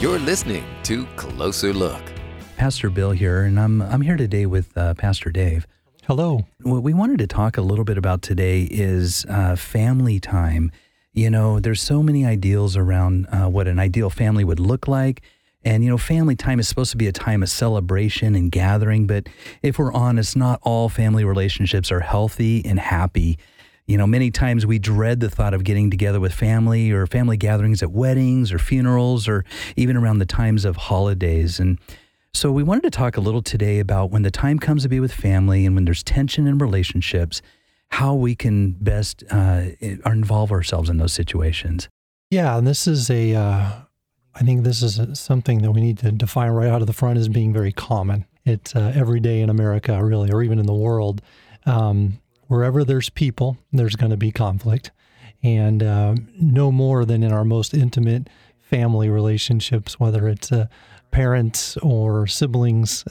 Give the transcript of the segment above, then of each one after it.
You're listening to Closer Look. Pastor Bill here, and I'm here today with Pastor Dave. Hello. What we wanted to talk a little bit about today is family time. You know, there's so many ideals around what an ideal family would look like. And, you know, family time is supposed to be a time of celebration and gathering. But if we're honest, not all family relationships are healthy and happy. You know, many times we dread the thought of getting together with family or family gatherings at weddings or funerals or even around the times of holidays. And so we wanted to talk a little today about when the time comes to be with family and when there's tension in relationships, how we can best involve ourselves in those situations. Yeah, and this is I think this is something that we need to define right out of the front as being very common. It's every day in America, really, or even in the world. Wherever there's people, there's going to be conflict, and no more than in our most intimate family relationships, whether it's parents or siblings.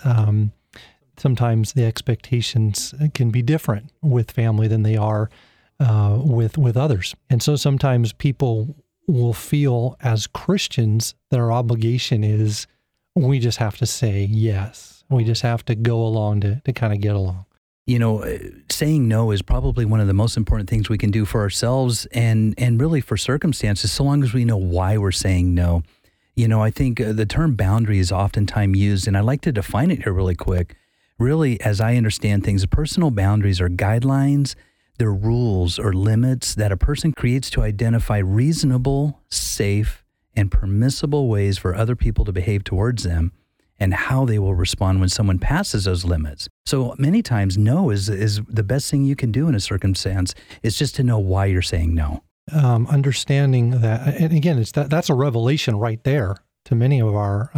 Sometimes the expectations can be different with family than they are with others. And so sometimes people will feel as Christians that our obligation is we just have to say yes. We just have to go along to kind of get along. You know, saying no is probably one of the most important things we can do for ourselves and really for circumstances, so long as we know why we're saying no. You know, I think the term boundary is oftentimes used, and I like to define it here really quick. Really, as I understand things, personal boundaries are guidelines, they're rules or limits that a person creates to identify reasonable, safe, and permissible ways for other people to behave towards them, and how they will respond when someone passes those limits. So many times, no is the best thing you can do in a circumstance. It's just to know why you're saying no. Understanding that, and again, it's that's a revelation right there to many of our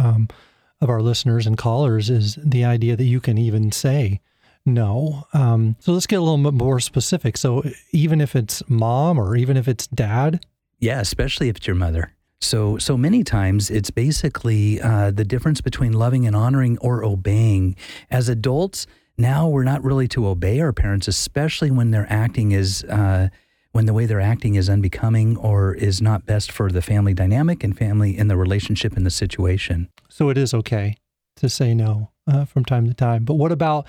listeners and callers, is the idea that you can even say no. So let's get a little bit more specific. So even if it's mom or even if it's dad? Yeah, especially if it's your mother. So many times it's basically the difference between loving and honoring or obeying. As adults, now we're not really to obey our parents, especially when they're acting is when the way they're acting is unbecoming or is not best for the family dynamic and family in the relationship and the situation. So it is okay to say no from time to time. But what about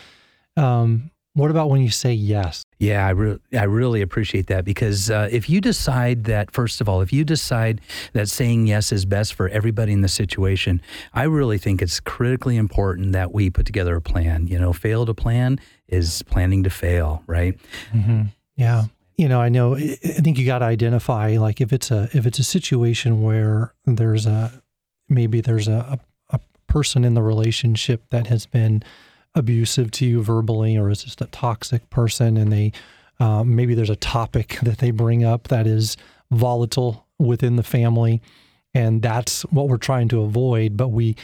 when you say yes? Yeah, I really appreciate that, because if you decide that, first of all, if you decide that saying yes is best for everybody in the situation, I really think it's critically important that we put together a plan. You know, fail to plan is planning to fail, right? Mm-hmm. Yeah. You know, I think you got to identify, like, if it's a situation where there's a person in the relationship that has been abusive to you verbally, or is just a toxic person, and they maybe there's a topic that they bring up that is volatile within the family, and that's what we're trying to avoid, but we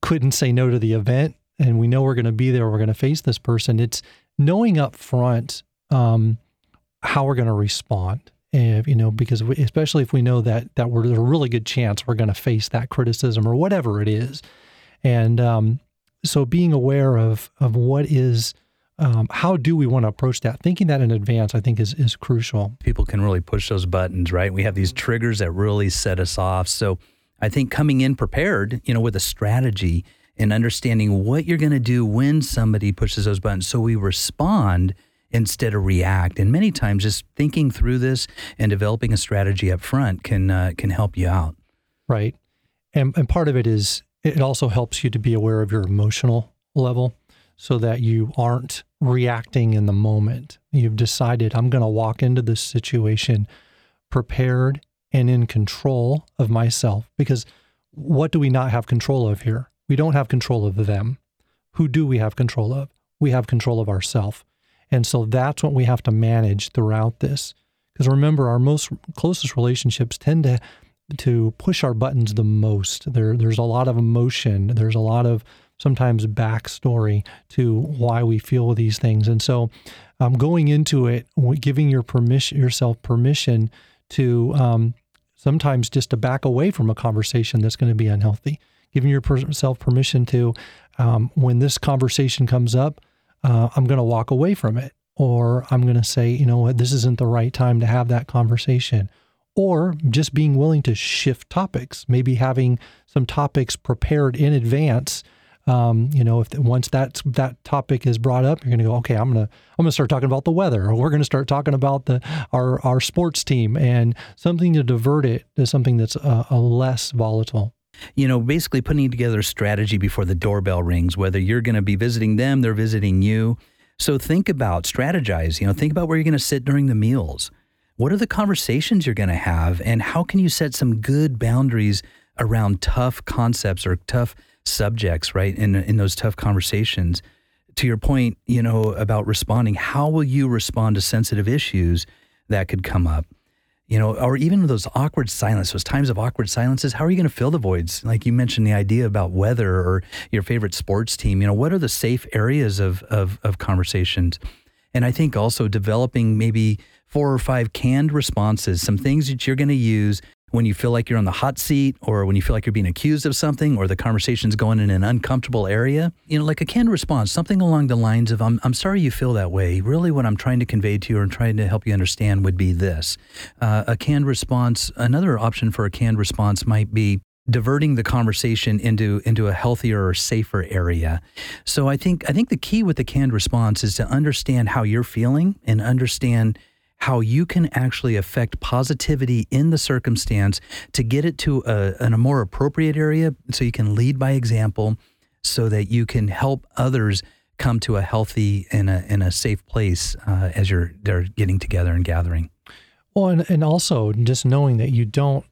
couldn't say no to the event, and we know we're going to be there, we're going to face this person. It's knowing up front how we're going to respond, if, you know, because especially if we know that there's a really good chance we're going to face that criticism or whatever it is, and so being aware of what is, how do we want to approach that? Thinking that in advance, I think, is crucial. People can really push those buttons, right? We have these triggers that really set us off. So I think coming in prepared, you know, with a strategy and understanding what you're going to do when somebody pushes those buttons. So we respond instead of react. And many times just thinking through this and developing a strategy up front can help you out. Right. And part of it is, it also helps you to be aware of your emotional level so that you aren't reacting in the moment. You've decided, I'm going to walk into this situation prepared and in control of myself, because what do we not have control of here? We don't have control of them. Who do we have control of? We have control of ourselves. And so that's what we have to manage throughout this. Because remember, our most closest relationships tend to push our buttons the most. There's a lot of emotion. There's a lot of sometimes backstory to why we feel these things. And so going into it, giving yourself permission to sometimes just to back away from a conversation that's going to be unhealthy, giving yourself permission to, when this conversation comes up, I'm going to walk away from it, or I'm going to say, you know what, this isn't the right time to have that conversation. or just being willing to shift topics, maybe having some topics prepared in advance. If once that topic is brought up, you're going to go, okay, I'm going to start talking about the weather, or we're going to start talking about our sports team, and something to divert it to something that's a less volatile. Basically putting together a strategy before the doorbell rings, whether you're going to be visiting them, they're visiting you. So think about, strategize, think about where you're going to sit during the meals. What are the conversations you're going to have, and how can you set some good boundaries around tough concepts or tough subjects, right? In those tough conversations, to your point, about responding, how will you respond to sensitive issues that could come up, or even those awkward silences, those times of awkward silences? How are you going to fill the voids? Like you mentioned, the idea about weather or your favorite sports team, what are the safe areas of conversations? And I think also developing maybe 4 or 5 canned responses, some things that you're going to use when you feel like you're on the hot seat, or when you feel like you're being accused of something, or the conversation's going in an uncomfortable area, like a canned response, something along the lines of, I'm sorry you feel that way. Really what I'm trying to convey to you and trying to help you understand would be this. A canned response, another option for a canned response might be diverting the conversation into a healthier or safer area. So I think the key with the canned response is to understand how you're feeling and understand how you can actually affect positivity in the circumstance to get it to a more appropriate area, so you can lead by example, so that you can help others come to a healthy and a safe place as they're getting together and gathering. Well, and also just knowing that you don't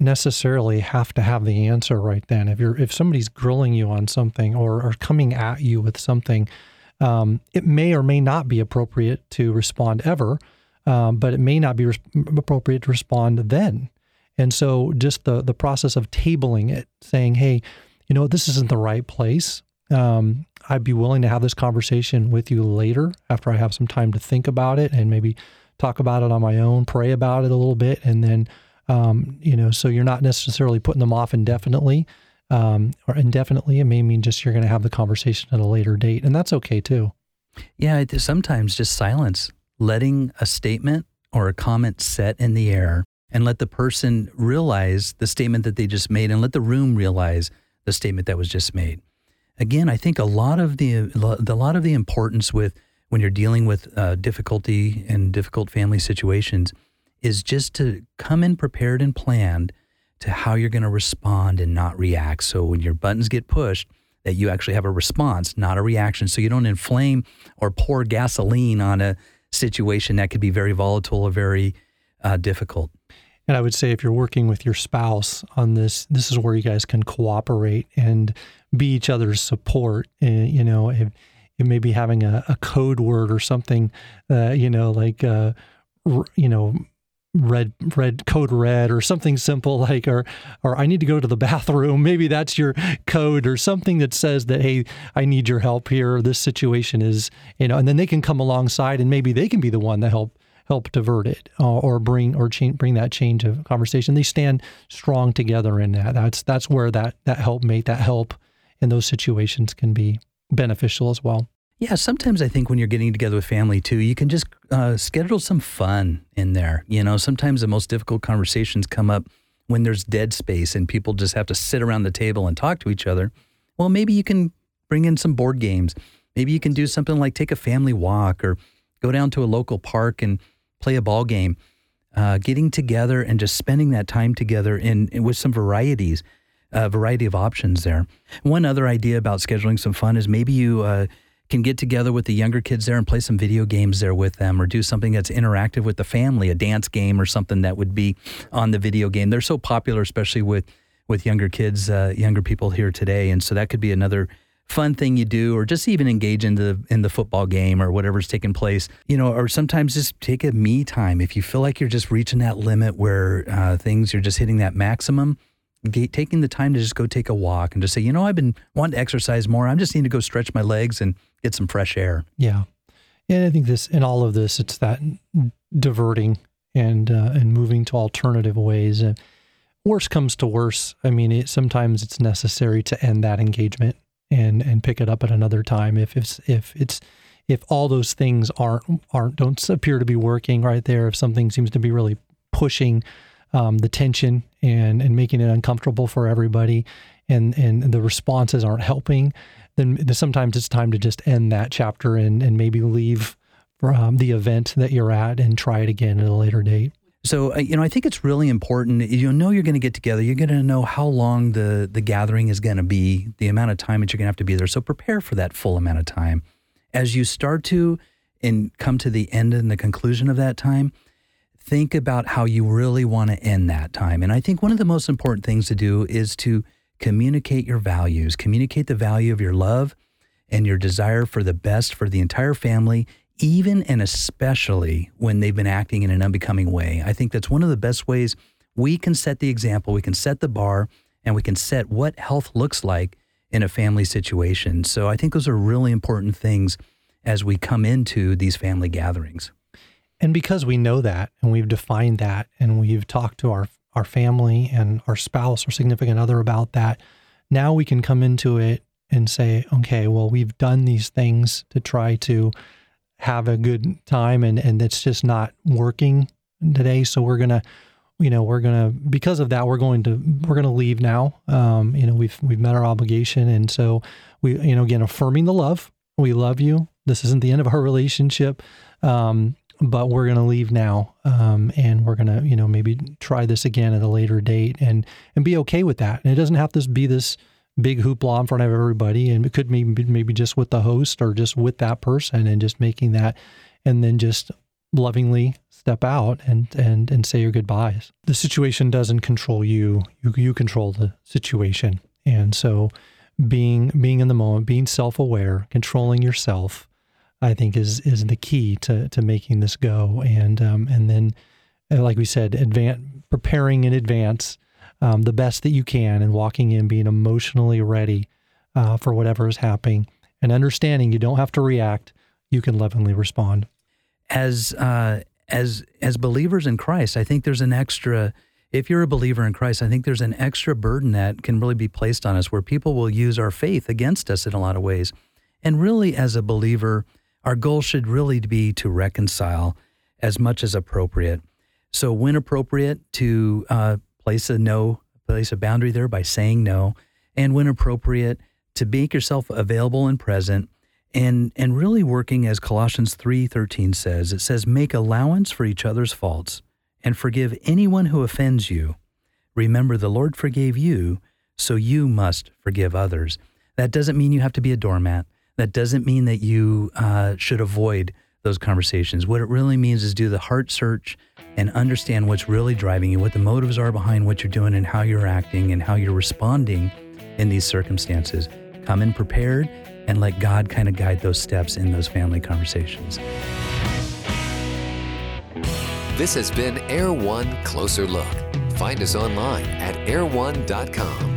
necessarily have to have the answer right then. If somebody's grilling you on something or coming at you with something, it may or may not be appropriate to respond ever. But it may not be appropriate to respond then. And so just the process of tabling it, saying, hey, this isn't the right place. I'd be willing to have this conversation with you later, after I have some time to think about it and maybe talk about it on my own, pray about it a little bit. And then, so you're not necessarily putting them off indefinitely, or indefinitely. It may mean just you're going to have the conversation at a later date, and that's okay too. Yeah, sometimes just silence. Letting a statement or a comment set in the air, and let the person realize the statement that they just made, and let the room realize the statement that was just made. Again, I think a lot of the importance with when you're dealing with difficulty and difficult family situations is just to come in prepared and planned to how you're going to respond and not react. So when your buttons get pushed, that you actually have a response, not a reaction. So you don't inflame or pour gasoline on a situation that could be very volatile or very difficult. And I would say if you're working with your spouse on this, this is where you guys can cooperate and be each other's support. And, it may be having a code word or something, red, code red or something simple like, or I need to go to the bathroom. Maybe that's your code, or something that says that, hey, I need your help here. This situation is, and then they can come alongside, and maybe they can be the one that help divert it or bring that change of conversation. They stand strong together in that. That's where that helpmate, that help in those situations can be beneficial as well. Yeah, sometimes I think when you're getting together with family too, you can just schedule some fun in there. Sometimes the most difficult conversations come up when there's dead space and people just have to sit around the table and talk to each other. Well, maybe you can bring in some board games. Maybe you can do something like take a family walk or go down to a local park and play a ball game. Getting together and just spending that time together in with some varieties, a variety of options there. One other idea about scheduling some fun is maybe you can get together with the younger kids there and play some video games there with them, or do something that's interactive with the family, a dance game or something that would be on the video game. They're so popular, especially with younger kids, younger people here today. And so that could be another fun thing you do, or just even engage in the football game or whatever's taking place, or sometimes just take a me time. If you feel like you're just reaching that limit where you're just hitting that maximum, taking the time to just go take a walk and just say, I've been wanting to exercise more. I just need to go stretch my legs and get some fresh air. Yeah. And I think in all of this, it's that diverting and moving to alternative ways. And worse comes to worse. I mean, sometimes it's necessary to end that engagement and pick it up at another time. If all those things don't appear to be working right there, if something seems to be really pushing the tension and making it uncomfortable for everybody, and the responses aren't helping, then sometimes it's time to just end that chapter and maybe leave the event that you're at and try it again at a later date. So, I think it's really important. You know you're going to get together. You're going to know how long the gathering is going to be, the amount of time that you're going to have to be there. So prepare for that full amount of time. As you start to and come to the end and the conclusion of that time, think about how you really want to end that time. And I think one of the most important things to do is to communicate your values, communicate the value of your love and your desire for the best for the entire family, even and especially when they've been acting in an unbecoming way. I think that's one of the best ways we can set the example, we can set the bar, and we can set what health looks like in a family situation. So I think those are really important things as we come into these family gatherings. And because we know that, and we've defined that, and we've talked to our family and our spouse or significant other about that, now we can come into it and say, okay, well, we've done these things to try to have a good time, and it's just not working today. So we're going to leave now. We've met our obligation. And so we, again, affirming the love. We love you. This isn't the end of our relationship. But we're going to leave now. And we're going to, maybe try this again at a later date and be okay with that. And it doesn't have to be this big hoopla in front of everybody. And it could be maybe just with the host or just with that person, and just making that, and then just lovingly step out and say your goodbyes. The situation doesn't control you. You control the situation. And so being in the moment, being self-aware, controlling yourself, I think is the key to making this go. And then, like we said, preparing in advance the best that you can, and walking in, being emotionally ready for whatever is happening, and understanding you don't have to react. You can lovingly respond. As believers in Christ, I think there's an extra, if you're a believer in Christ, I think there's an extra burden that can really be placed on us, where people will use our faith against us in a lot of ways. And really, as a believer, our goal should really be to reconcile as much as appropriate. So when appropriate, to place a boundary there by saying no, and when appropriate, to make yourself available and present, and really working as Colossians 3:13 says. It says, make allowance for each other's faults and forgive anyone who offends you. Remember, the Lord forgave you, so you must forgive others. That doesn't mean you have to be a doormat. That doesn't mean that you should avoid those conversations. What it really means is do the heart search and understand what's really driving you, what the motives are behind what you're doing, and how you're acting and how you're responding in these circumstances. Come in prepared and let God kind of guide those steps in those family conversations. This has been Air One Closer Look. Find us online at airone.com.